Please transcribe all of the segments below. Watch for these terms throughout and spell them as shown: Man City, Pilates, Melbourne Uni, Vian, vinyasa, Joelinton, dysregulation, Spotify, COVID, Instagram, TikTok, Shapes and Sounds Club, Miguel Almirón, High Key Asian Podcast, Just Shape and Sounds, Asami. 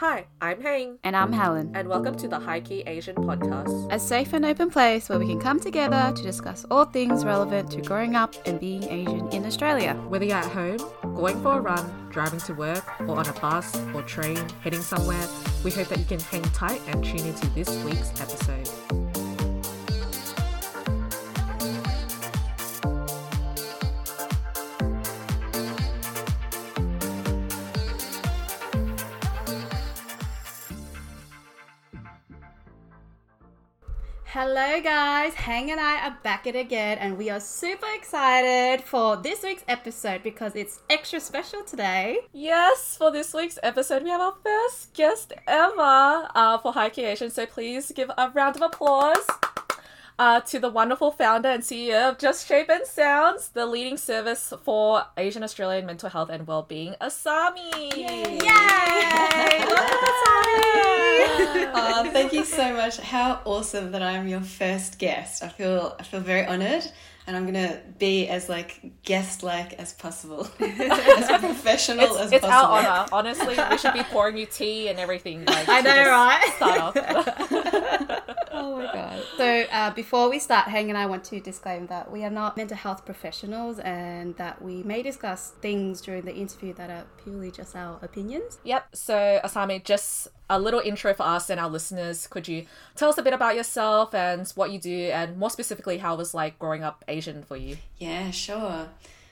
Hi, I'm Hang. And I'm Helen. And welcome to the High Key Asian Podcast. A safe and open place where we can come together to discuss all things relevant to growing up and being Asian in Australia. Whether you're at home, going for a run, driving to work, or on a bus or train, heading somewhere, we hope that you can hang tight and tune into this week's episode. Hello guys, Hang and I are back at it again, and we are super excited for this week's episode because it's extra special today. Yes, for this week's episode we have our first guest ever for High Key Asian, so please give a round of applause to the wonderful founder and CEO of Just Shape and Sounds, the leading service for Asian Australian mental health and well-being, Asami. Yay! Yay! Oh, thank you so much. How awesome that I'm your first guest. I feel very honoured, and I'm gonna be as guest-like as possible, as professional as possible. It's our honour. Honestly, we should be pouring you tea and everything. I know, right? Start off. Oh my god. So before we start, Hang and I want to disclaim that we are not mental health professionals and that we may discuss things during the interview that are purely just our opinions. Yep. So Asami, just a little intro for us and our listeners. Could you tell us a bit about yourself and what you do, and more specifically how it was like growing up Asian for you? Yeah, sure.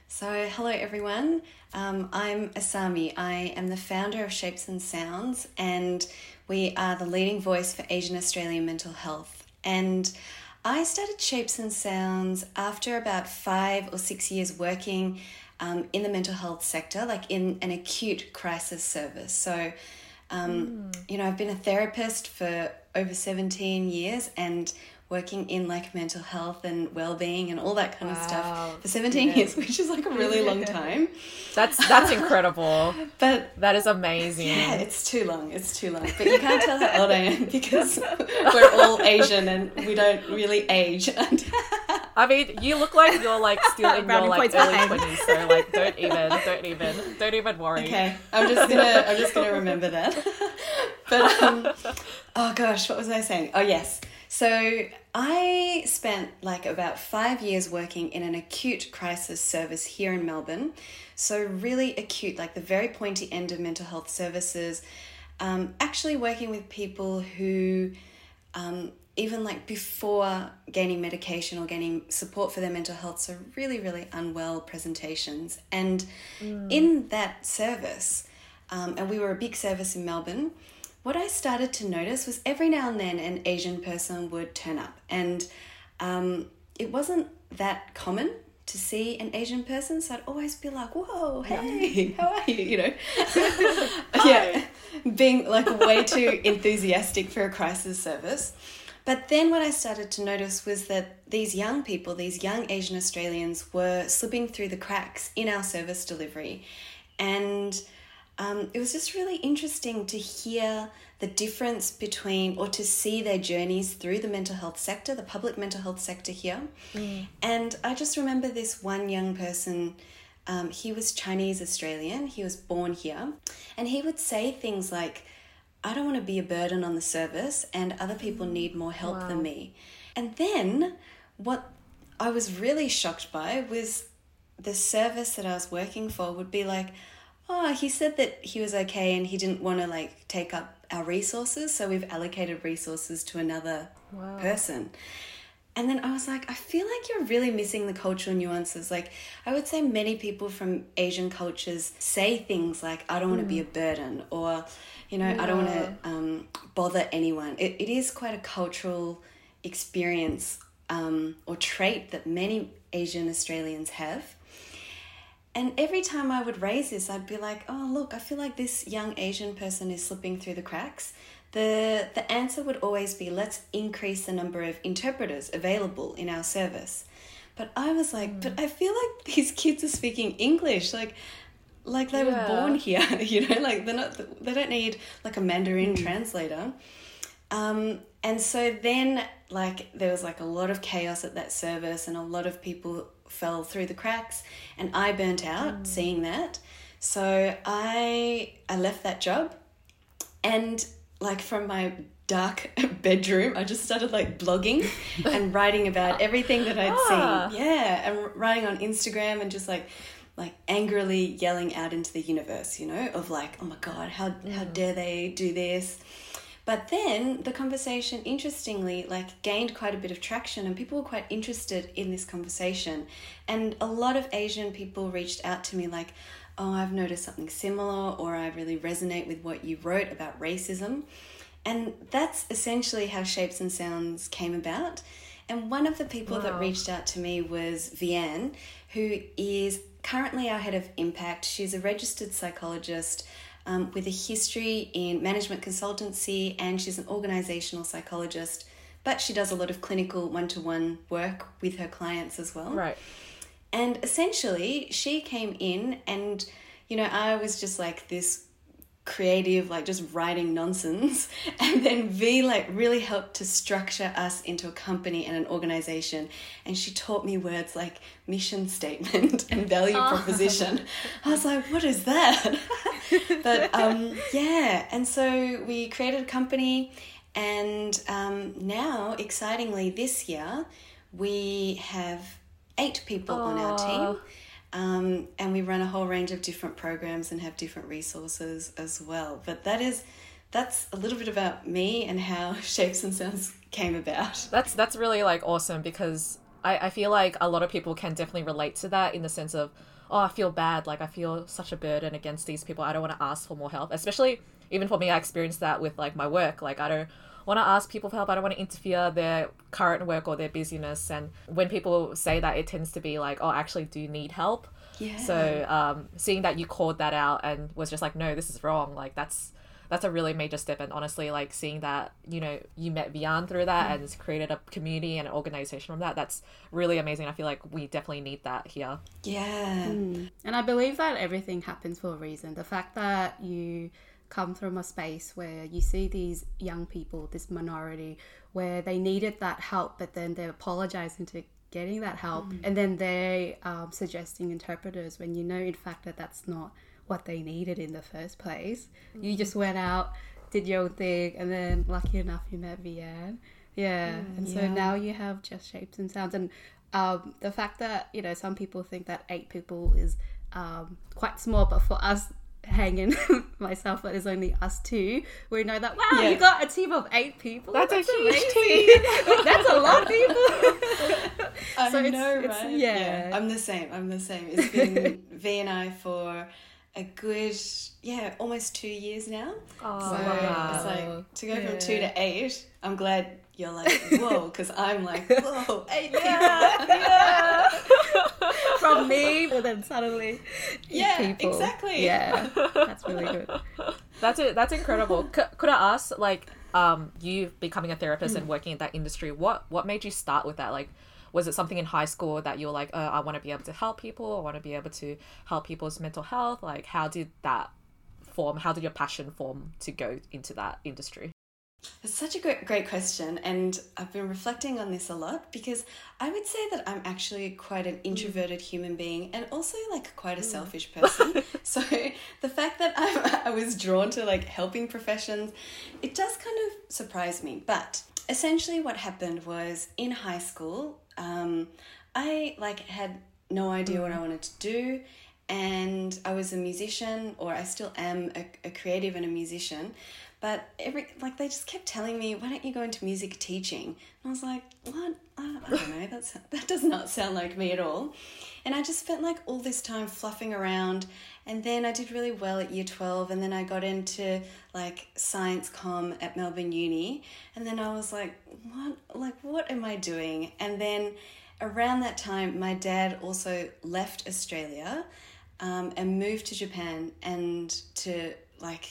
So hello everyone. I'm Asami. I am the founder of Shapes and Sounds, and we are the leading voice for Asian Australian mental health. And I started Shapes and Sounds after about 5 or 6 years working in the mental health sector, like in an acute crisis service. So, I've been a therapist for over 17 years and working in mental health and well-being and all that kind of stuff for 17 years, which is a really long time. That's incredible. But that is amazing. Yeah, it's too long. But you can't tell how old I am because we're all Asian and we don't really age. I mean, you look like you're still in your early 20s, so don't even worry. Okay, I'm just gonna remember that. But oh gosh, what was I saying? Oh yes. So I spent about 5 years working in an acute crisis service here in Melbourne. So really acute, the very pointy end of mental health services, actually working with people who even before gaining medication or gaining support for their mental health, so really, really unwell presentations. And in that service, and we were a big service in Melbourne, what I started to notice was every now and then an Asian person would turn up, and it wasn't that common to see an Asian person, so I'd always be whoa, hey, how are you, yeah, being way too enthusiastic for a crisis service. But then what I started to notice was that these young people, these young Asian Australians, were slipping through the cracks in our service delivery, and it was just really interesting to hear the difference between, or to see their journeys through the mental health sector, the public mental health sector here. Mm. And I just remember this one young person, he was Chinese Australian, he was born here, and he would say things like, I don't want to be a burden on the service and other people need more help than me. And then what I was really shocked by was the service that I was working for would be oh, he said that he was okay and he didn't want to take up our resources, so we've allocated resources to another person. And then I was I feel you're really missing the cultural nuances. I would say many people from Asian cultures say things like, I don't want to be a burden, or, I don't want to bother anyone. It is quite a cultural experience or trait that many Asian Australians have. And every time I would raise this, I'd be oh, look, I feel this young Asian person is slipping through the cracks. The answer would always be, let's increase the number of interpreters available in our service. But I was but I feel these kids are speaking English, they were born here, they don't need a Mandarin translator. And so then there was a lot of chaos at that service, and a lot of people fell through the cracks, and I burnt out seeing that. So I left that job And like from my dark bedroom, I just started like blogging and writing about everything that I'd seen. Yeah, and writing on Instagram and just like angrily yelling out into the universe, you know, of like, oh my God, how dare they do this? But then the conversation, interestingly, like gained quite a bit of traction and people were quite interested in this conversation. And a lot of Asian people reached out to me like, oh, I've noticed something similar, or I really resonate with what you wrote about racism. And that's essentially how Shapes and Sounds came about. And one of the people that reached out to me was Vian, who is currently our head of impact. She's a registered psychologist with a history in management consultancy, and she's an organizational psychologist, but she does a lot of clinical one-to-one work with her clients as well. Right. And essentially she came in and, you know, I was just like this creative, like just writing nonsense. And then V like really helped to structure us into a company and an organization. And she taught me words like mission statement and value proposition. I was like, what is that? But yeah. And so we created a company, and now excitingly this year, we have 8 people on our team. And we run a whole range of different programs and have different resources as well. But that's a little bit about me and how Shapes and Sounds came about. That's really like awesome, because I feel like a lot of people can definitely relate to that in the sense of, oh, I feel bad. Like I feel such a burden against these people. I don't want to ask for more help, especially even for me. I experienced that with like my work. Like I don't want to ask people for help. I don't want to interfere their current work or their busyness. And when people say that, it tends to be like, oh, I actually do need help. Yeah. So seeing that you called that out and was just like, no, this is wrong. Like that's a really major step. And honestly, like seeing that, you know, you met Vian through that and it's created a community and an organization from that. That's really amazing. I feel like we definitely need that here. Yeah. Mm. And I believe that everything happens for a reason. The fact that you come from a space where you see these young people, this minority, where they needed that help, but then they're apologizing to getting that help. Mm. And then they are suggesting interpreters when you know, in fact, that that's not what they needed in the first place. Mm. You just went out, did your own thing, and then lucky enough, you met Vian. Yeah. Mm, and so now you have Just Shapes and Sounds. And the fact that, you know, some people think that 8 people is quite small, but for us, hanging myself, but there's only us 2. We know that, wow, you got a team of 8 people. That's a huge team. That's a lot of people. I know, right? Yeah. I'm the same. It's been V and I for a good, almost 2 years now. Oh, so wow. It's like to go from 2 to 8, I'm glad you're like, whoa, because I'm like, whoa, 8 people. Yeah. From me, but then suddenly people. Exactly. Yeah, that's really good. That's incredible. Could I ask, like, you becoming a therapist and working in that industry, what made you start with that? Like, was it something in high school that you were like, oh, I want to be able to help people, I want to be able to help people's mental health? Like, how did that form? How did your passion form to go into that industry? It's such a great question, and I've been reflecting on this a lot, because I would say that I'm actually quite an introverted human being and also like quite a selfish person. So the fact that I was drawn to like helping professions, it does kind of surprise me. But essentially what happened was in high school, I like had no idea what I wanted to do. And I was a musician, or I still am a creative and a musician. But they just kept telling me, why don't you go into music teaching? And I was like, what? I don't know. That does not sound like me at all. And I just spent like all this time fluffing around. And then I did really well at year 12. And then I got into like science comm at Melbourne Uni. And then I was like, what? Like, what am I doing? And then around that time, my dad also left Australia and moved to Japan and to like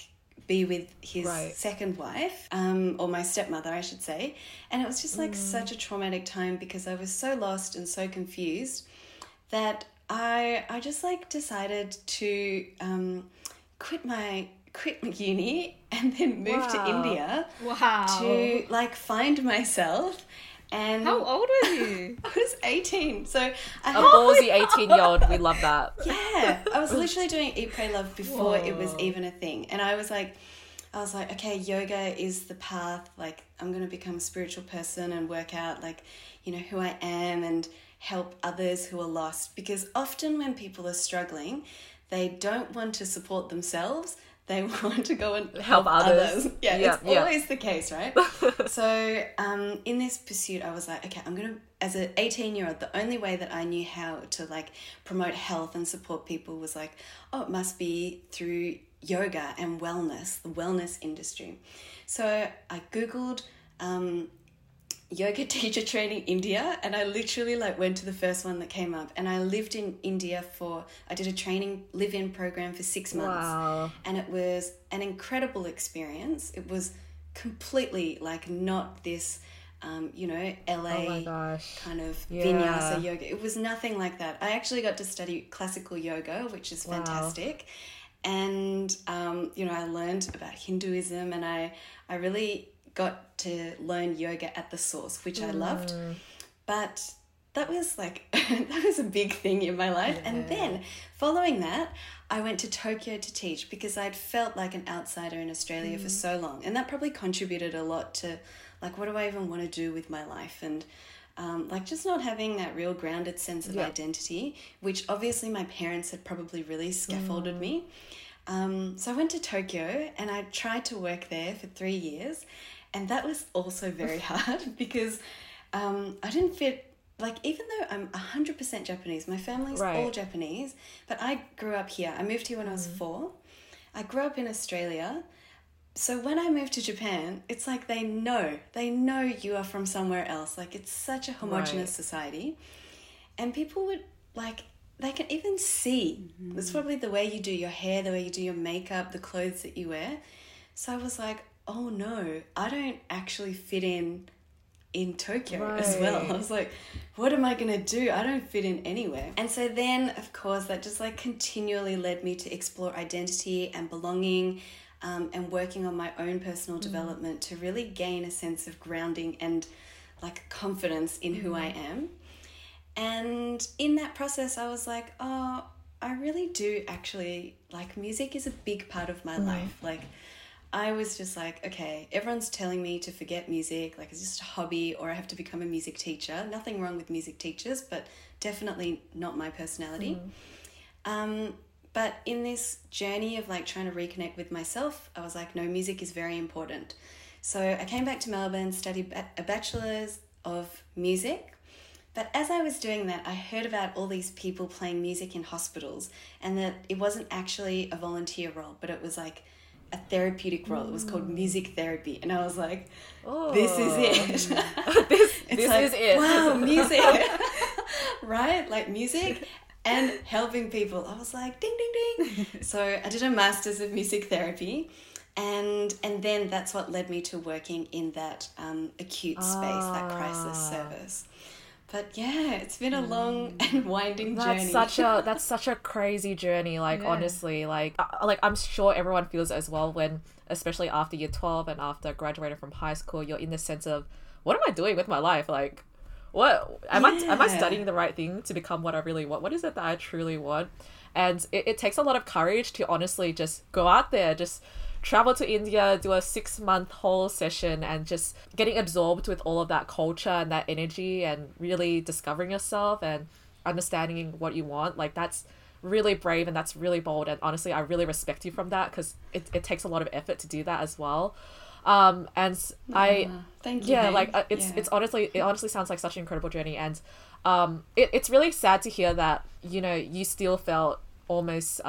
be with his second wife, or my stepmother, I should say. And it was just like such a traumatic time, because I was so lost and so confused that I just like decided to quit uni and then move to India to like find myself. And how old were you? I was 18. So a ballsy 18-year-old. We love that. Yeah. I was literally doing Eat, Pray, Love before it was even a thing. And I was like, I was like, okay, yoga is the path. Like, I'm going to become a spiritual person and work out, like, you know, who I am and help others who are lost. Because often when people are struggling, they don't want to support themselves. They want to go and help others. Yeah, always the case, right? So in this pursuit, I was like, okay, I'm going to, as an 18-year-old, the only way that I knew how to, like, promote health and support people was like, oh, it must be through yoga and wellness, the wellness industry. So I Googled yoga teacher training India, and I literally like went to the first one that came up, and I lived in India I did a training live-in program for 6 months. Wow. And it was an incredible experience. It was completely like not this, LA kind of vinyasa yoga. It was nothing like that. I actually got to study classical yoga, which is fantastic. And, I learned about Hinduism, and I really got to learn yoga at the source, which I loved. But that was like, that was a big thing in my life. Yeah. And then following that, I went to Tokyo to teach because I'd felt like an outsider in Australia for so long. And that probably contributed a lot to like, what do I even want to do with my life? And just not having that real grounded sense of identity, which obviously my parents had probably really scaffolded me. So I went to Tokyo and I tried to work there for 3 years, and that was also very hard because I didn't fit, like, even though I'm 100% Japanese, my family's all Japanese, but I grew up here. I moved here when I was 4. I grew up in Australia. So when I moved to Japan, it's like they know you are from somewhere else. Like, it's such a homogenous society, and people would like, they can even see. It's probably the way you do your hair, the way you do your makeup, the clothes that you wear. So I was like, oh no, I don't actually fit in Tokyo as well. I was like, what am I going to do? I don't fit in anywhere. And so then, of course, that just like continually led me to explore identity and belonging, and working on my own personal development to really gain a sense of grounding and like confidence in who I am. And in that process, I was like, oh, I really do actually like music is a big part of my life. Like, I was just like, okay, everyone's telling me to forget music, like it's just a hobby, or I have to become a music teacher. Nothing wrong with music teachers, but definitely not my personality. But in this journey of like trying to reconnect with myself, I was like, no, music is very important. So I came back to Melbourne, studied a bachelor's of music. But as I was doing that, I heard about all these people playing music in hospitals, and that it wasn't actually a volunteer role, but it was like a therapeutic role. It was called music therapy. And I was like, oh, this is it. This like, is it. Wow, music. Right? Like music. And helping people. I was like, ding, ding, ding. So I did a master's of music therapy. And then that's what led me to working in that acute space, that crisis service. But yeah, it's been a long and winding journey. That's such a crazy journey. Like, honestly, like I'm sure everyone feels it as well when, especially after year 12 and after graduating from high school, you're in the sense of, what am I doing with my life? Like, what am I studying the right thing to become what I really want? What is it that I truly want? And it takes a lot of courage to honestly just go out there, just travel to India, do a 6-month whole session, and just getting absorbed with all of that culture and that energy, and really discovering yourself and understanding what you want. Like, that's really brave and that's really bold, and honestly I really respect you from that, because it takes a lot of effort to do that as well. Thank you. Yeah, like it honestly sounds like such an incredible journey, and it's really sad to hear that, you know, you still felt almost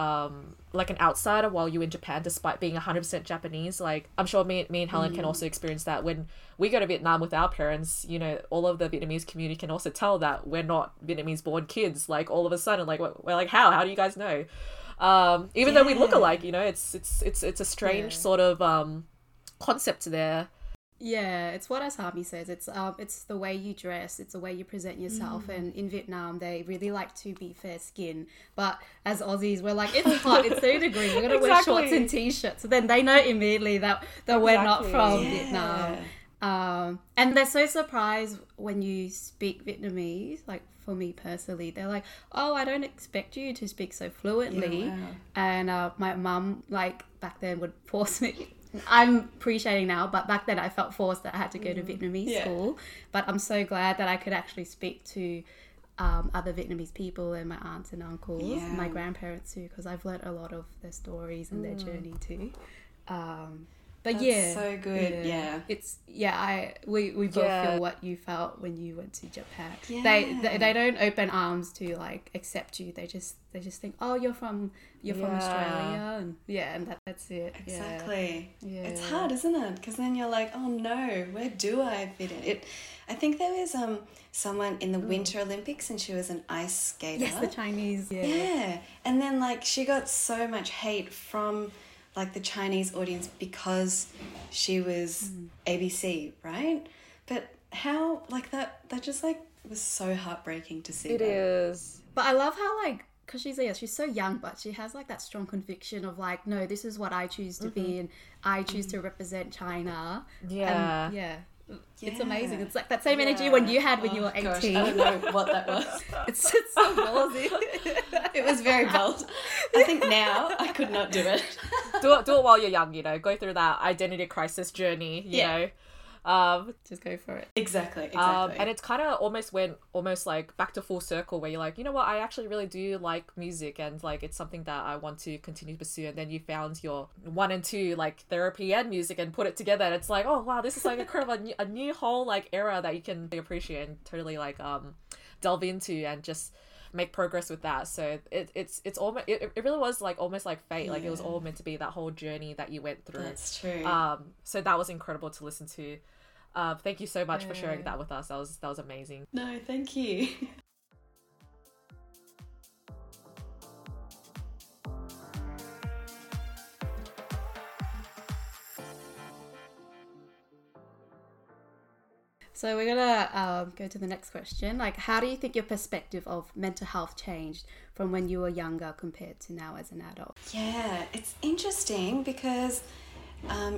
like an outsider while you were in Japan, despite being 100% Japanese. Like, I'm sure me and Helen can also experience that when we go to Vietnam with our parents. You know, all of the Vietnamese community can also tell that we're not Vietnamese-born kids. Like, all of a sudden, like we're like, how do you guys know? Even though we look alike, you know, it's a strange sort of concept there. Yeah, it's what Asami says. It's the way you dress, it's the way you present yourself, and in Vietnam they really like to be fair skin, but as Aussies we're like, it's hot, it's 30 degrees, we're gonna wear shorts and t-shirts. So then they know immediately that we're not from Vietnam. And they're so surprised when you speak Vietnamese. Like, for me personally, they're like, oh, I don't expect you to speak so fluently. And my mum, like, back then would force me I'm appreciating now, but back then I felt forced that I had to go to Vietnamese school. But I'm so glad that I could actually speak to other Vietnamese people and my aunts and uncles, and my grandparents too, because I've learned a lot of their stories and their journey too. But that's so good. Yeah. It's we both feel what you felt when you went to Japan. Yeah. They don't open arms to like accept you. They just think, "Oh, you're from Australia." And and that's it. Exactly. Yeah. It's hard, isn't it? Because then you're like, "Oh no, where do I fit in?" I think there was someone in the Winter Olympics and she was an ice skater. Yes, the Chinese. Yeah. And then like she got so much hate from like the Chinese audience because she was ABC, right? But how like that just like was so heartbreaking to see. It is. But I love how like, because she's so young, but she has like that strong conviction of like, no, this is what I choose to be and I choose to represent China. Yeah. And, it's amazing. It's like that same energy when you had when you were 18. Gosh, I don't know what that was. It's so ballsy. It was very bold. I think now I could not do it. Do it while you're young, you know. Go through that identity crisis journey, you know. Just go for it. Exactly. And it's kind of almost like back to full circle where you're like, you know what, I actually really do like music and like it's something that I want to continue to pursue. And then you found your 1 and 2 like therapy and music and put it together. And it's like, oh wow, this is like a new whole like era that you can appreciate and totally like delve into and just make progress with that. So it really was like almost like fate. Like it was all meant to be, that whole journey that you went through. That's true. So that was incredible to listen to. Thank you so much for sharing that with us. That was amazing. No, thank you. So we're gonna go to the next question. Like, how do you think your perspective of mental health changed from when you were younger compared to now as an adult? Yeah, it's interesting because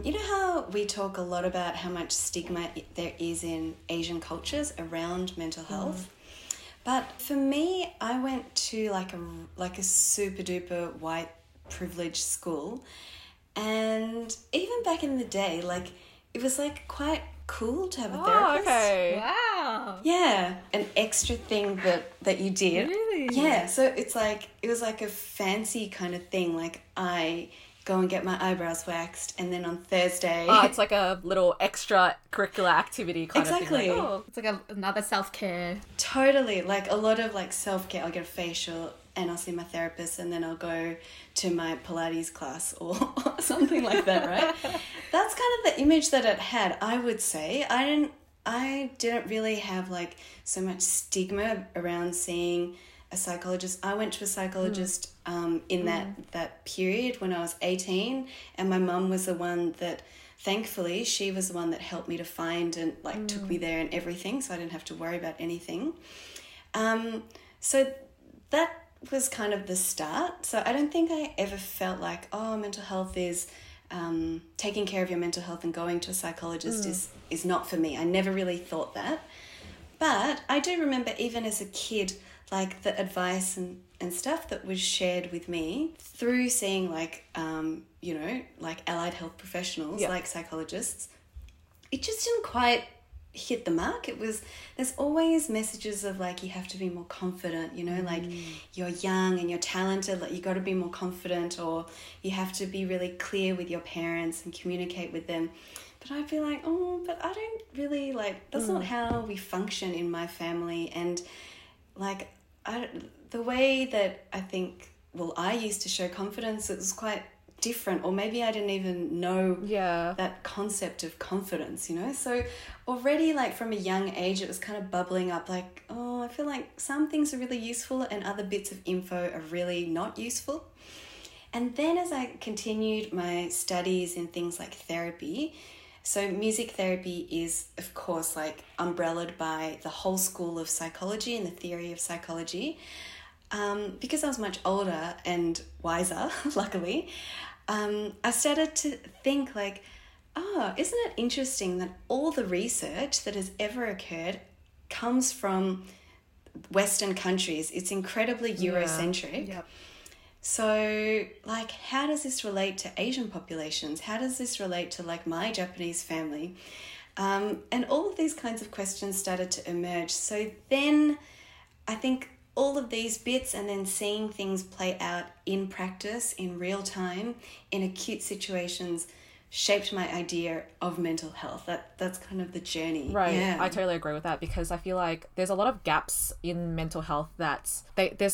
you know how we talk a lot about how much stigma there is in Asian cultures around mental health, but for me, I went to like a super duper white privileged school, and even back in the day, like it was like quite cool to have a therapist. Okay. Wow. Yeah. An extra thing that you did. Really? Yeah. So it's like, it was like a fancy kind of thing. Like I go and get my eyebrows waxed and then on Thursday. Oh, it's like a little extra curricular activity kind of thing. Exactly. Like, oh, it's like another self-care. Totally. Like a lot of like self-care. I'll get a facial and I'll see my therapist and then I'll go to my Pilates class or something like that, right? That's kind of the image that it had, I would say. I didn't really have like so much stigma around seeing a psychologist. I went to a psychologist in that period when I was 18, and my mum was the one that, thankfully, she was the one that helped me to find and like took me there and everything, so I didn't have to worry about anything. So that was kind of the start. So I don't think I ever felt like, oh, mental health is... taking care of your mental health and going to a psychologist is not for me. I never really thought that. But I do remember even as a kid, like the advice and stuff that was shared with me through seeing like, you know, like allied health professionals, like psychologists, it just didn't quite hit the mark. It was, there's always messages of like, you have to be more confident, you know, like you're young and you're talented, like you got to be more confident, or you have to be really clear with your parents and communicate with them. But I'd be like, oh, but I don't really like, that's not how we function in my family. And like, the way that I think, well, I used to show confidence, it was quite different, or maybe I didn't even know that concept of confidence, you know. So already like from a young age it was kind of bubbling up like, oh, I feel like some things are really useful and other bits of info are really not useful. And then as I continued my studies in things like therapy, so music therapy is of course like umbrellaed by the whole school of psychology and the theory of psychology, because I was much older and wiser luckily. I started to think like, oh, isn't it interesting that all the research that has ever occurred comes from Western countries? It's incredibly Eurocentric. So, like, how does this relate to Asian populations? How does this relate to, like, my Japanese family? And all of these kinds of questions started to emerge. So then I think all of these bits and then seeing things play out in practice, in real time, in acute situations, shaped my idea of mental health. That's kind of the journey. Right. Yeah. I totally agree with that, because I feel like there's a lot of gaps in mental health that's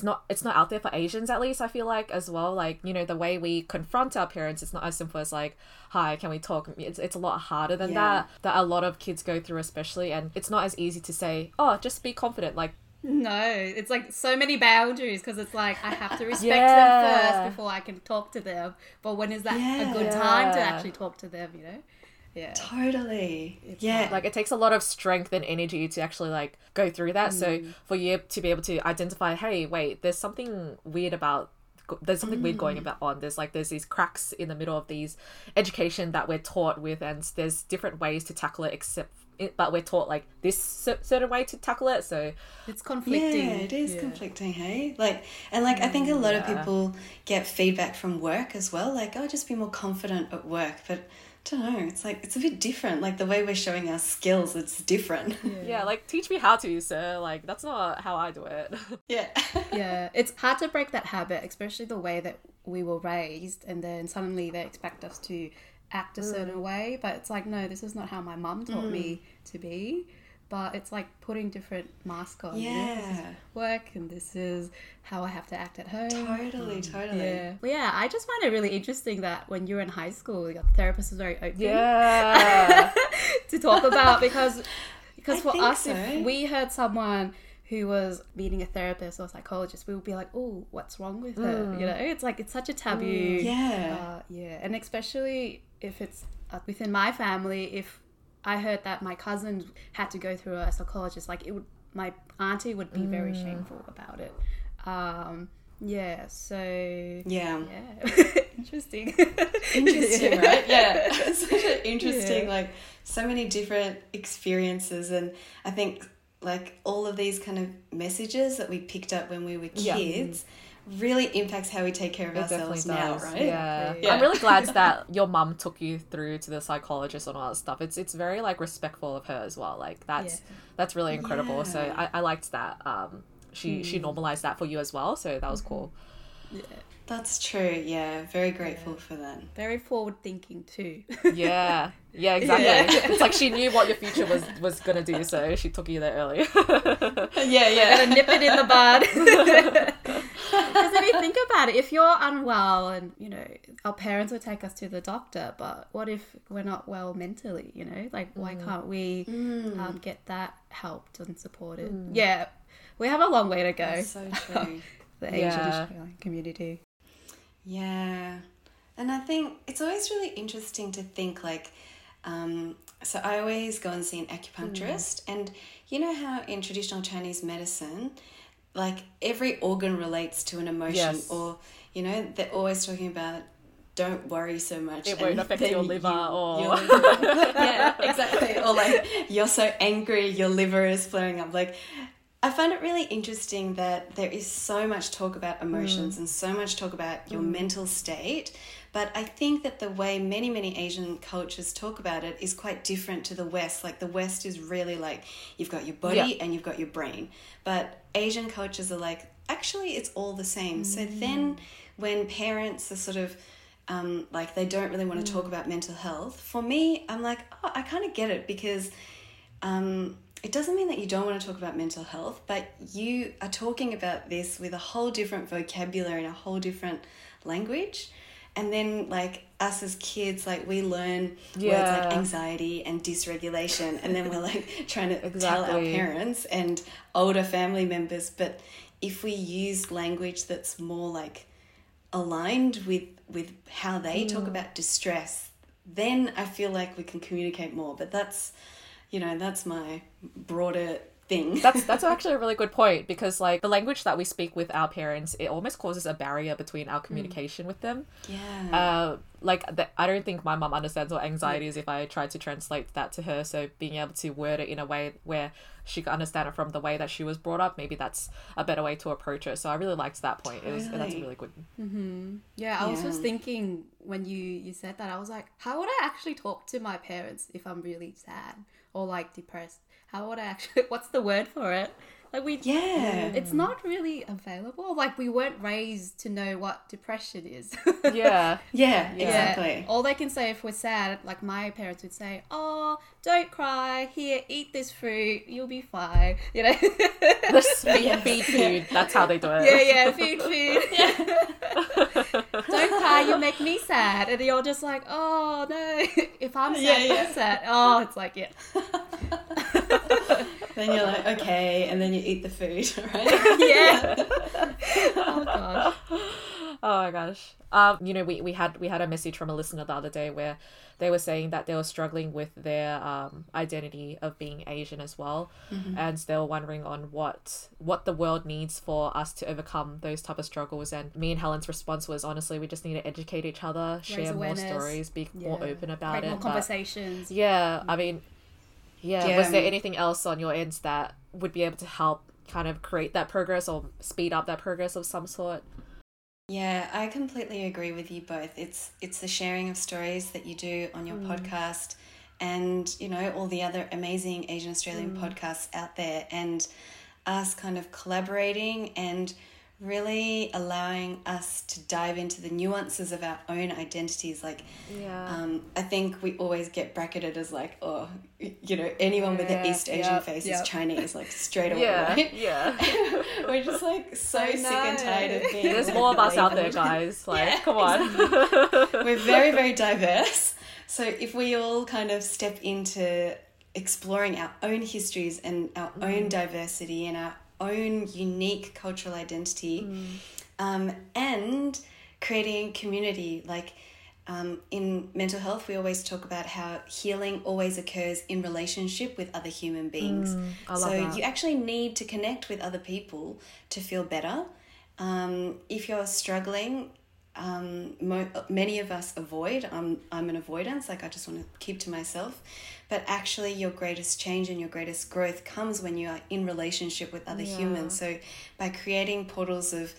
not out there for Asians, at least I feel like, as well. Like, you know, the way we confront our parents, it's not as simple as like, hi, can we talk? It's a lot harder than that a lot of kids go through, especially, and it's not as easy to say, oh, just be confident. Like, no, it's like so many boundaries, because it's like I have to respect them first before I can talk to them. But when is that a good time to actually talk to them, you know? Yeah. Totally. It's like it takes a lot of strength and energy to actually like go through that. So for you to be able to identify, hey, wait, there's something weird going on. There's these cracks in the middle of these education that we're taught with, and there's different ways to tackle it but we're taught like this certain way to tackle it, so it's conflicting. Conflicting, hey? I think a lot of people get feedback from work as well, like, oh, just be more confident at work, but I don't know, it's like it's a bit different, like the way we're showing our skills, it's different. Yeah, like teach me how to, sir, like that's not how I do it. Yeah, it's hard to break that habit, especially the way that we were raised, and then suddenly they expect us to act a certain way, but it's like, no, this is not how my mum taught me to be. But it's like putting different masks on. Yeah, you know, this is work, and this is how I have to act at home. Totally. Yeah. Well, yeah, I just find it really interesting that when you were in high school, your therapist was very open to talk about, because for us, if we heard someone who was meeting a therapist or a psychologist, we would be like, oh, what's wrong with her? You know, it's like, it's such a taboo. And especially if it's within my family, if I heard that my cousin had to go through a psychologist, like my auntie would be very shameful about it. Interesting, right? Yeah, it's such an interesting, like so many different experiences. And I think like all of these kind of messages that we picked up when we were kids really impacts how we take care of ourselves now, right? Yeah. I'm really glad that your mum took you through to the psychologist and all that stuff. It's very like respectful of her as well. Like that's really incredible. Yeah. So I liked that. She normalized that for you as well. So that was cool. Yeah. That's true. Yeah. Very grateful for that. Very forward thinking too. Yeah, exactly. Yeah. It's like she knew what your future was going to do. So she took you there early. Yeah. Gotta nip it in the bud. Because if you think about it, if you're unwell and, you know, our parents will take us to the doctor, but what if we're not well mentally, you know? Like, why can't we get that helped and supported? Yeah. We have a long way to go. That's so true. The Asian community. Yeah. And I think it's always really interesting to think like, so I always go and see an acupuncturist, and you know how in traditional Chinese medicine, like every organ relates to an emotion, or, you know, they're always talking about don't worry so much. It won't affect your liver or... Yeah, exactly. Or like, you're so angry, your liver is flaring up. Like, I find it really interesting that there is so much talk about emotions and so much talk about your mental state, but I think that the way many Asian cultures talk about it is quite different to the West. Like the West is really like you've got your body and you've got your brain, but Asian cultures are like, actually it's all the same. So then when parents are sort of like they don't really want to talk about mental health, for me I'm like, oh, I kind of get it, because it doesn't mean that you don't want to talk about mental health, but you are talking about this with a whole different vocabulary and a whole different language. And then like us as kids, like we learn words like anxiety and dysregulation, and then we're like trying to tell our parents and older family members. But if we use language that's more like aligned with how they talk about distress, then I feel like we can communicate more. But that's... you know, that's my broader thing. That's actually a really good point, because like the language that we speak with our parents, it almost causes a barrier between our communication with them. Yeah. I don't think my mum understands what anxiety is if I tried to translate that to her. So being able to word it in a way where she could understand it from the way that she was brought up, maybe that's a better way to approach it. So I really liked that point. It was, that's really good. Mm-hmm. Yeah, I was just thinking when you said that, I was like, how would I actually talk to my parents if I'm really sad or like depressed? How would I actually, what's the word for it? Like it's not really available. Like we weren't raised to know what depression is. Yeah, exactly. All they can say if we're sad, like my parents would say, "Oh, don't cry. Here, eat this fruit. You'll be fine." You know, feed food. That's how they do it. Yeah, feed food. Yeah. Don't cry. You make me sad, and you're just like, "Oh no." If I'm sad, I'm sad. Oh, it's like Then you're like, okay, and then you eat the food, right? Oh my gosh. We had a message from a listener the other day where they were saying that they were struggling with their identity of being Asian as well, and they were wondering on what the world needs for us to overcome those type of struggles. And me and Helen's response was, honestly, we just need to educate each other, share more stories, be more open about it, more conversations. Was there anything else on your end that would be able to help kind of create that progress or speed up that progress of some sort? Yeah, I completely agree with you both. It's the sharing of stories that you do on your podcast and, you know, all the other amazing Asian Australian podcasts out there, and us kind of collaborating and really allowing us to dive into the nuances of our own identities. I think we always get bracketed as like, oh, you know, anyone with an East Asian face is Chinese, like straight away, right? Yeah. We're just like so sick and tired of being. There's more of us out there, guys. Like, come on. Exactly. We're very, very diverse. So if we all kind of step into exploring our own histories and our own diversity and our own unique cultural identity, and creating community, like in mental health we always talk about how healing always occurs in relationship with other human beings. You actually need to connect with other people to feel better. If you're struggling, many of us avoid. I'm an avoidance, like I just want to keep to myself. But actually your greatest change and your greatest growth comes when you are in relationship with other humans. So by creating portals of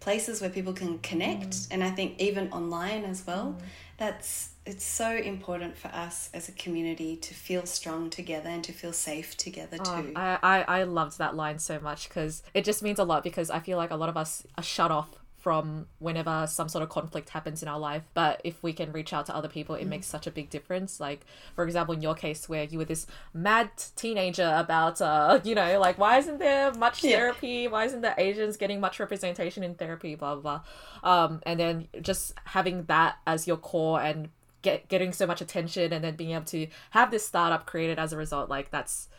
places where people can connect, and I think even online as well, it's so important for us as a community to feel strong together and to feel safe together too. I loved that line so much because it just means a lot, because I feel like a lot of us are shut off from whenever some sort of conflict happens in our life. But if we can reach out to other people, it makes such a big difference. Like, for example, in your case where you were this mad teenager about, why isn't there much therapy? Why isn't the Asians getting much representation in therapy, blah, blah, blah. And then just having that as your core and getting so much attention, and then being able to have this startup created as a result, like that's,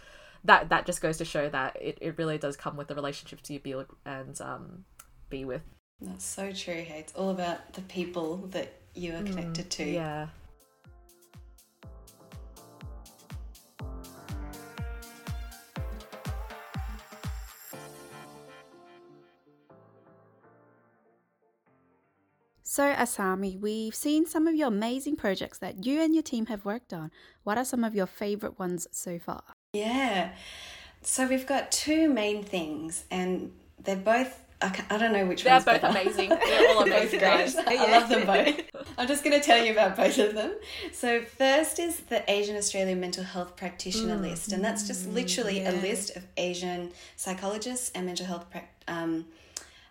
that just goes to show that it really does come with the relationships you build and be with. That's so true, hey. It's all about the people that you are connected to. Yeah. So, Asami, we've seen some of your amazing projects that you and your team have worked on. What are some of your favourite ones so far? Yeah. So we've got two main things, and they're both, I don't know which one's better. They're both amazing. They're all amazing, guys. I love them both. I'm just going to tell you about both of them. So first is the Asian Australian Mental Health Practitioner list, and that's just literally a list of Asian psychologists and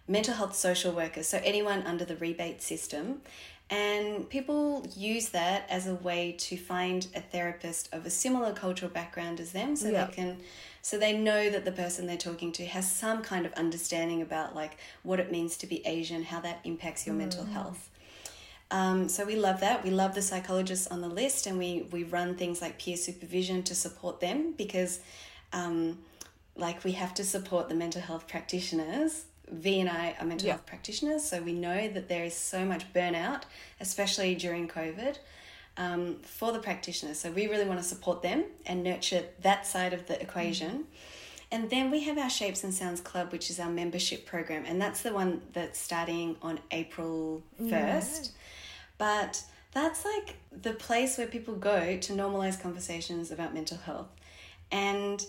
mental health social workers, so anyone under the rebate system. And people use that as a way to find a therapist of a similar cultural background as them, so they know that the person they're talking to has some kind of understanding about like what it means to be Asian, how that impacts your mental health. So we love that. We love the psychologists on the list, and we run things like peer supervision to support them, because we have to support the mental health practitioners. V and I are mental health practitioners, so we know that there is so much burnout, especially during COVID, for the practitioners. So we really want to support them and nurture that side of the equation. And then we have our Shapes and Sounds Club, which is our membership program, and that's the one that's starting on April 1st. But that's like the place where people go to normalize conversations about mental health. And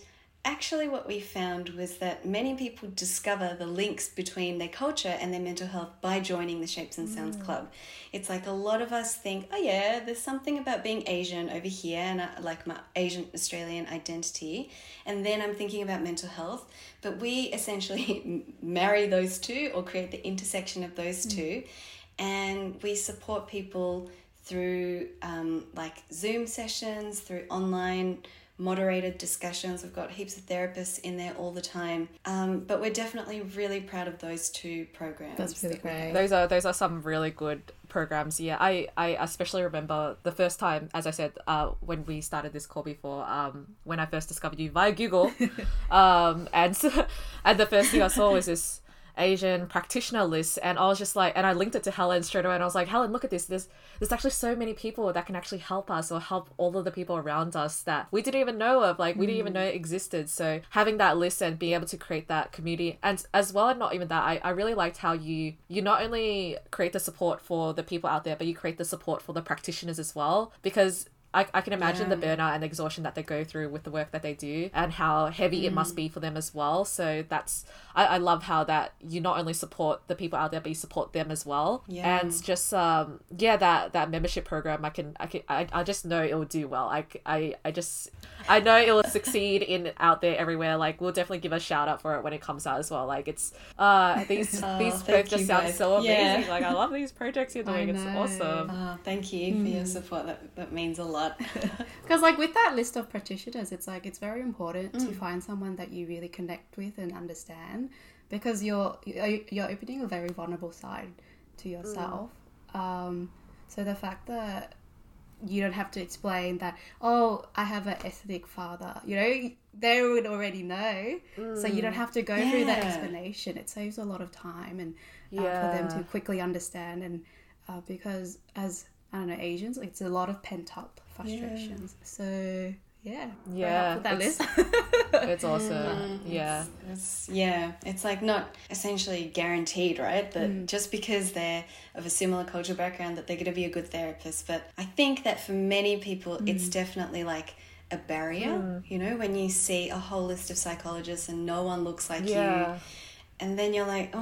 actually what we found was that many people discover the links between their culture and their mental health by joining the Shapes and Sounds Club. It's like a lot of us think, oh yeah, there's something about being Asian over here and I like my Asian Australian identity, and then I'm thinking about mental health. But we essentially marry those two or create the intersection of those two, and we support people through like Zoom sessions, through online moderated discussions. We've got heaps of therapists in there all the time, but we're definitely really proud of those two programs. That's really great. Those are some really good programs. Yeah, I especially remember the first time, as I said, when we started this call before, when I first discovered you via Google, and the first thing I saw was this Asian practitioner list, and I was just like, and I linked it to Helen straight away, and I was like, Helen, look at this, there's actually so many people that can actually help us or help all of the people around us that we didn't even know of, like we didn't even know existed. So having that list and being able to create that community, and as well, and not even that, I really liked how you not only create the support for the people out there, but you create the support for the practitioners as well, because I can imagine the burnout and exhaustion that they go through with the work that they do and how heavy it must be for them as well. So that's, I love how that you not only support the people out there, but you support them as well. Yeah. And just, that membership program, I just know it will do well. I know it will succeed in out there everywhere. Like, we'll definitely give a shout out for it when it comes out as well. Like, it's, these both just sound so amazing. Yeah. Like, I love these projects you're doing. It's awesome. Oh, thank you for your support. That means a lot. Because like with that list of practitioners, it's like it's very important to find someone that you really connect with and understand, because you're opening a very vulnerable side to yourself. So the fact that you don't have to explain that, oh, I have an ethnic father, you know, they would already know. So you don't have to go through that explanation. It saves a lot of time and for them to quickly understand. And because as I don't know, Asians, it's a lot of pent up frustrations. So yeah, that list. It's awesome. Yeah, it's like not essentially guaranteed, right? That just because they're of a similar cultural background that they're going to be a good therapist. But I think that for many people, it's definitely like a barrier. You know, when you see a whole list of psychologists and no one looks like you. And then you're like,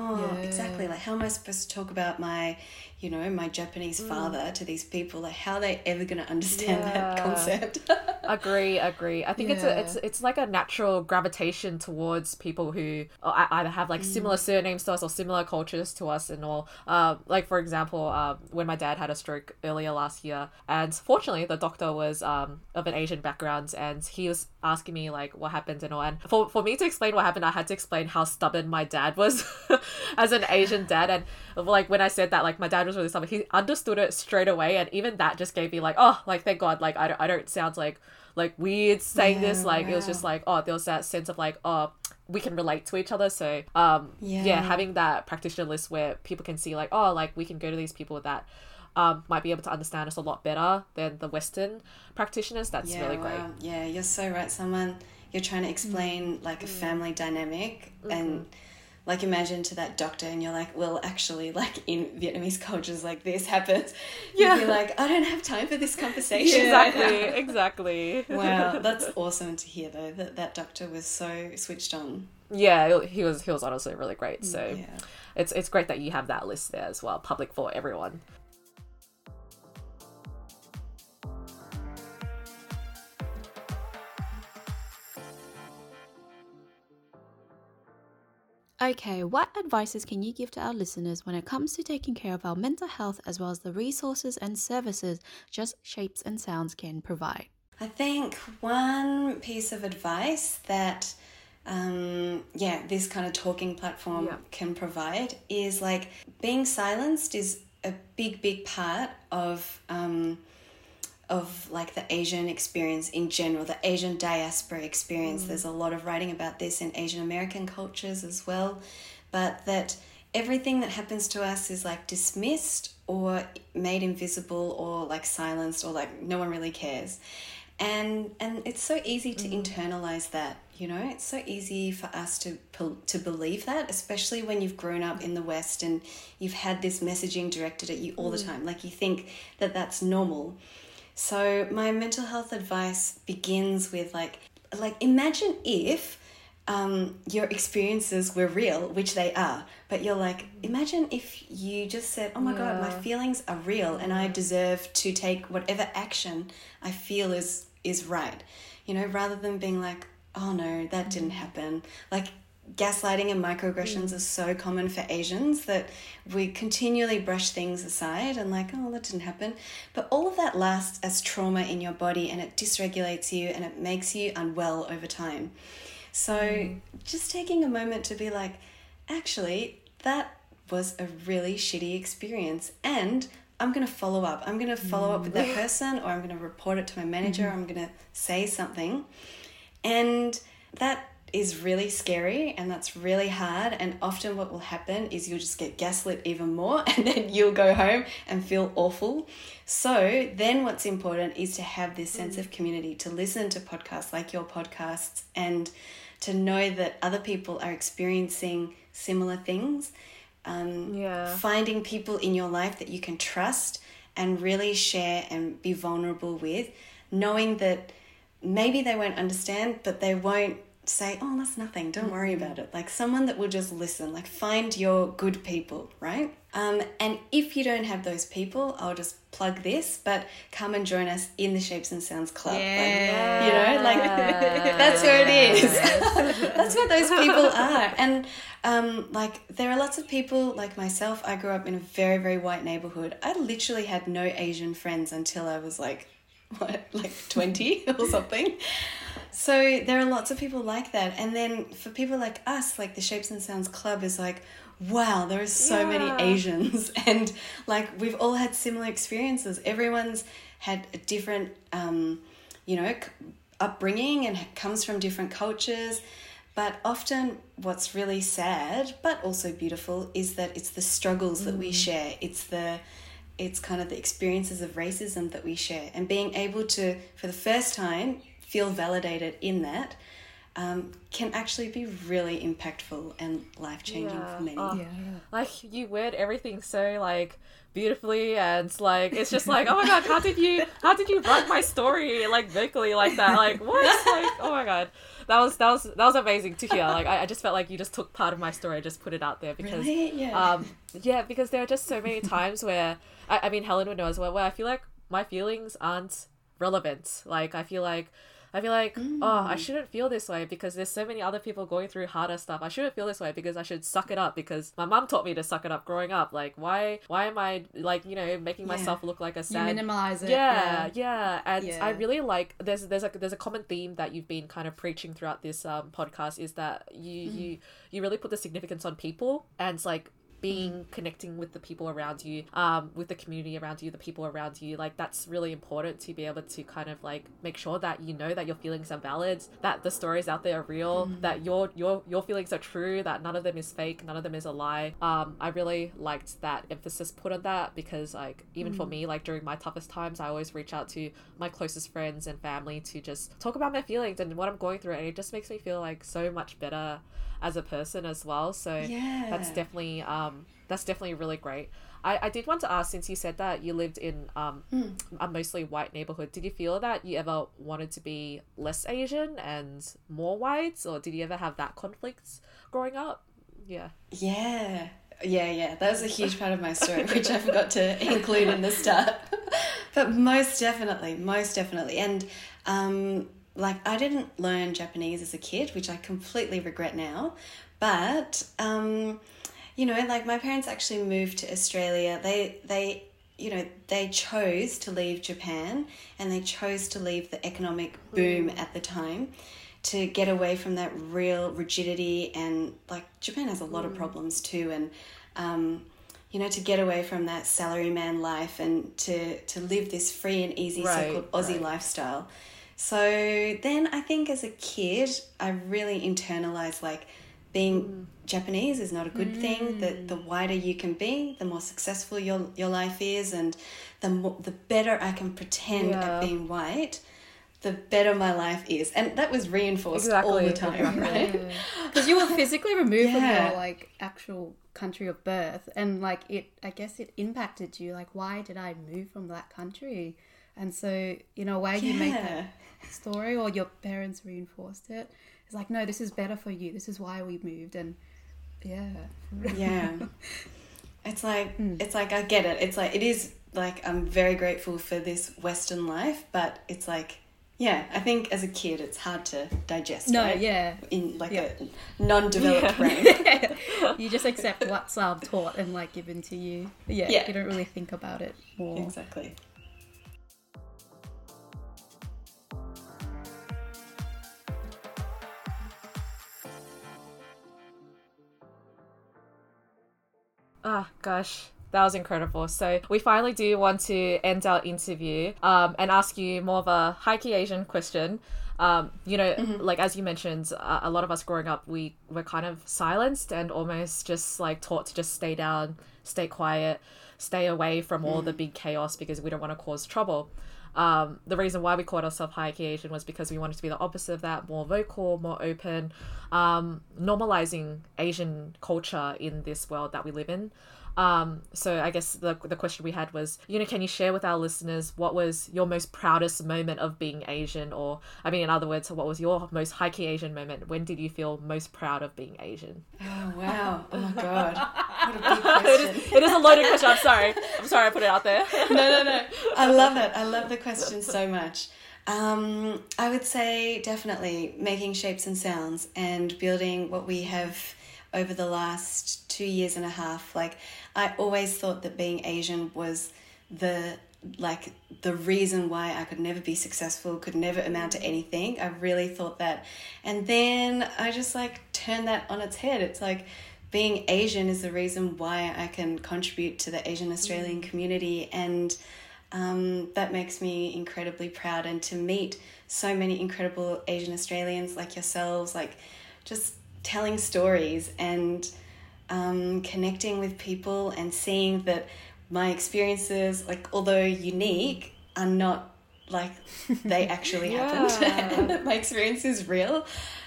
exactly, like how am I supposed to talk about my, you know, my Japanese father to these people? Like how are they ever going to understand that concept? Agree. I think it's like a natural gravitation towards people who either have like similar surnames to us or similar cultures to us and all. Like for example, when my dad had a stroke earlier last year, and fortunately the doctor was of an Asian background, and he was asking me like what happened and all. And for me to explain what happened, I had to explain how stubborn my dad was as an Asian dad. And like when I said that, like my dad was really stubborn, he understood it straight away, and even that just gave me like, oh, like thank God, like I don't sound like weird saying this, like it was just like, oh, there was that sense of like, oh, we can relate to each other. So having that practitioner list where people can see like, oh, like we can go to these people that might be able to understand us a lot better than the Western practitioners. That's really great. Yeah, you're so right. Someone you're trying to explain like a family dynamic and like imagine to that doctor, and you're like, well, actually, like in Vietnamese cultures, like this happens. Yeah. You'd be like, I don't have time for this conversation. Exactly. Wow, that's awesome to hear though, that doctor was so switched on. Yeah, he was honestly really great. So it's great that you have that list there as well, public for everyone. Okay, what advices can you give to our listeners when it comes to taking care of our mental health, as well as the resources and services Just Shapes and Sounds can provide? I think one piece of advice that, this kind of talking platform can provide is like being silenced is a big, big part of like the Asian experience in general, the Asian diaspora experience. There's a lot of writing about this in Asian American cultures as well, but that everything that happens to us is like dismissed or made invisible or like silenced or like no one really cares. And it's so easy to internalize that, you know. It's so easy for us to believe that, especially when you've grown up in the West and you've had this messaging directed at you all the time. Like, you think that that's normal. So my mental health advice begins with like imagine if your experiences were real, which they are, but you're like, imagine if you just said, oh my God, my feelings are real and I deserve to take whatever action I feel is right, you know, rather than being like, oh no, that didn't happen. Like, gaslighting and microaggressions are so common for Asians that we continually brush things aside and like, oh, that didn't happen. But all of that lasts as trauma in your body, and it dysregulates you and it makes you unwell over time. So just taking a moment to be like, actually, that was a really shitty experience, and I'm going to follow up. I'm going to follow up with that person, or I'm going to report it to my manager. I'm going to say something. And that is really scary, and that's really hard. And often what will happen is you'll just get gaslit even more, and then you'll go home and feel awful. So then what's important is to have this sense of community, to listen to podcasts like your podcasts, and to know that other people are experiencing similar things. Finding people in your life that you can trust and really share and be vulnerable with, knowing that maybe they won't understand, but they won't say, oh, that's nothing, don't worry about it. Like, someone that will just listen. Like, find your good people, right? And if you don't have those people, I'll just plug this, but come and join us in the Shapes and Sounds Club. Yeah. Like, you know, like that's where it is. That's where those people are. And like, there are lots of people like myself. I grew up in a very, very white neighborhood. I literally had no Asian friends until I was like 20 or something. So there are lots of people like that. And then for people like us, like the Shapes and Sounds Club is like, wow, there are so many Asians, and like, we've all had similar experiences. Everyone's had a different, you know, upbringing and comes from different cultures. But often what's really sad, but also beautiful, is that it's the struggles that we share. It's kind of the experiences of racism that we share, and being able to, for the first time, feel validated in that can actually be really impactful and life-changing for many. Like, you word everything so like beautifully, and like, it's just like, oh my God, how did you write my story like vocally like that? Like, what? Like, oh my God, that was amazing to hear. Like, I just felt like you just took part of my story, just put it out there, because really? Because there are just so many times where I mean, Helen would know as well, where I feel like my feelings aren't relevant. Like, I feel like I shouldn't feel this way because there's so many other people going through harder stuff. I shouldn't feel this way because I should suck it up because my mum taught me to suck it up growing up. Like, why am I, like, you know, making myself look like a sad... You minimize it. Yeah. And I really like, there's a common theme that you've been kind of preaching throughout this podcast, is that you really put the significance on people, and it's like, connecting with the people around you, with the community around you, the people around you. Like, that's really important to be able to kind of like make sure that you know that your feelings are valid, that the stories out there are real, that your feelings are true, that none of them is fake, none of them is a lie. I really liked that emphasis put on that, because like, even for me, like during my toughest times, I always reach out to my closest friends and family to just talk about my feelings and what I'm going through, and it just makes me feel like so much better as a person as well. So that's definitely really great. I did want to ask, since you said that you lived in a mostly white neighborhood, did you feel that you ever wanted to be less Asian and more whites, or did you ever have that conflict growing up? Yeah, that was a huge part of my story, which I forgot to include in the start. But most definitely. And like, I didn't learn Japanese as a kid, which I completely regret now. But, you know, like, my parents actually moved to Australia. They, you know, they chose to leave Japan, and they chose to leave the economic boom at the time to get away from that real rigidity. And like, Japan has a lot of problems too. And, you know, to get away from that salaryman life and to live this free and easy so-called Aussie lifestyle. So then I think as a kid, I really internalized like being Japanese is not a good thing, that the whiter you can be, the more successful your life is, and the better I can pretend at being white, the better my life is. And that was reinforced all the time, right? Because you were physically removed from your, like, actual country of birth. And, like, I guess it impacted you. Like, why did I move from that country? And so, in a way, you make that story, or your parents reinforced it. It's like, no, this is better for you. This is why we moved. And, it's like, it's like, I get it. It's like, it is, like, I'm very grateful for this Western life, but it's like, I think as a kid it's hard to digest. In like a non-developed brain. You just accept what's taught and like given to you. You don't really think about it more. Exactly. Oh, gosh. That was incredible. So we finally do want to end our interview and ask you more of a high key Asian question. Like as you mentioned, a lot of us growing up, we were kind of silenced and almost just like taught to just stay down, stay quiet, stay away from all the big chaos because we don't want to cause trouble. The reason why we called ourselves High Key Asian was because we wanted to be the opposite of that, more vocal, more open, normalizing Asian culture in this world that we live in. So I guess the question we had was, you know, can you share with our listeners what was your most proudest moment of being Asian? Or, I mean, in other words, what was your most high key Asian moment? When did you feel most proud of being Asian? Oh, wow. Oh, my God. What a big question. It is a loaded question. I'm sorry. I put it out there. No. I love it. I love the question so much. I would say definitely making Shapes and Sounds and building what we have over the last 2.5 years. Like, I always thought that being Asian was the reason why I could never be successful, could never amount to anything. I really thought that. And then I just like turned that on its head. It's like being Asian is the reason why I can contribute to the Asian Australian community. And that makes me incredibly proud. And to meet so many incredible Asian Australians like yourselves, like just telling stories and connecting with people and seeing that my experiences, like, although unique, are not like they actually happened and that my experience is real.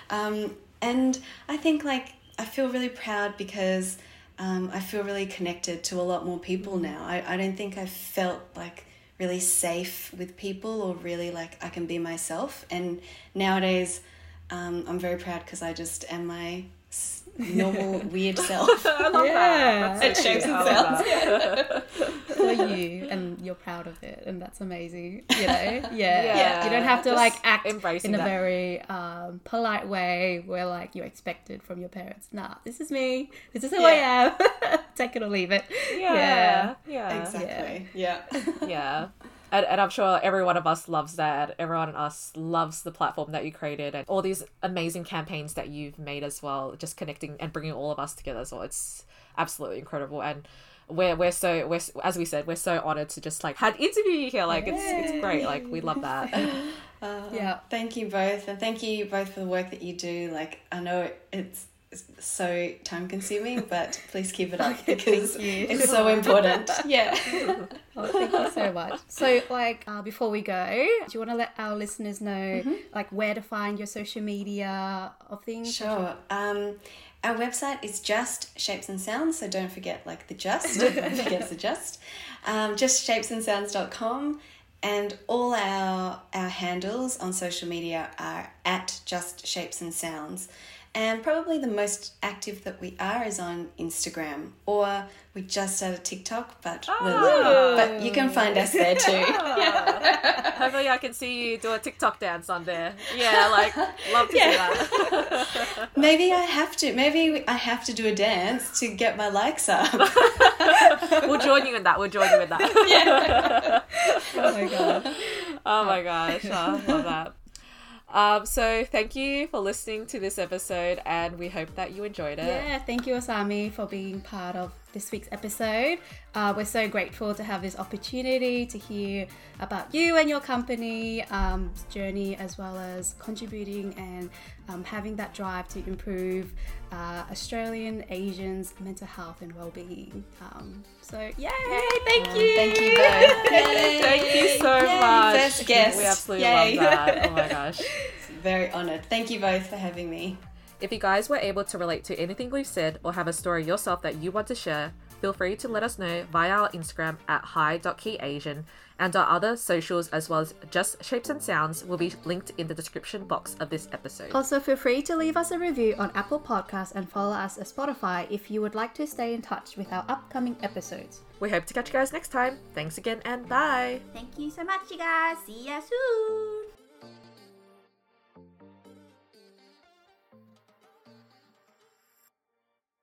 And I think like I feel really proud because I feel really connected to a lot more people now. I don't think I felt like really safe with people or really like I can be myself. And nowadays I'm very proud because I just am my normal weird self. I love that. It shows itself. For you, and you're proud of it, and that's amazing. You know, you don't have to just like act in a very polite way where like you're expected from your parents. Nah, this is me. This is who I am. Take it or leave it. Yeah. Exactly. Yeah. And I'm sure every one of us loves that. Everyone of us loves the platform that you created and all these amazing campaigns that you've made as well, just connecting and bringing all of us together as well. It's absolutely incredible. And we're as we said, we're so honored to just like had interview you here. Like it's great. Like we love that. Thank you both. And thank you both for the work that you do. Like I know it's so time consuming, but please keep it up because it's so important. Well, thank you so much. So like before we go, do you want to let our listeners know like where to find your social media of things? Sure. Our website is Just Shapes and Sounds, so don't forget like the Just. Don't forget the Just. JustShapesandSounds.com. And all our handles on social media are at Just Shapes and Sounds. And probably the most active that we are is on Instagram, or we just started TikTok, but you can find us there too. Hopefully I can see you do a TikTok dance on there. Yeah, like love to do that. Maybe I have to do a dance to get my likes up. We'll join you in that. Oh my gosh. I love that. So thank you for listening to this episode and we hope that you enjoyed it. Thank you, Asami, for being part of this week's episode. We're so grateful to have this opportunity to hear about you and your company journey, as well as contributing and having that drive to improve Australian Asians' mental health and well-being. So yay! Thank you. Thank you both. Yay. Thank you so much. First guest. We absolutely love that. Oh my gosh. Very honoured. Thank you both for having me. If you guys were able to relate to anything we've said or have a story yourself that you want to share, feel free to let us know via our Instagram at high.keyasian, and our other socials as well as Just Shapes and Sounds will be linked in the description box of this episode. Also, feel free to leave us a review on Apple Podcasts and follow us at Spotify if you would like to stay in touch with our upcoming episodes. We hope to catch you guys next time. Thanks again and bye. Thank you so much, you guys. See ya soon.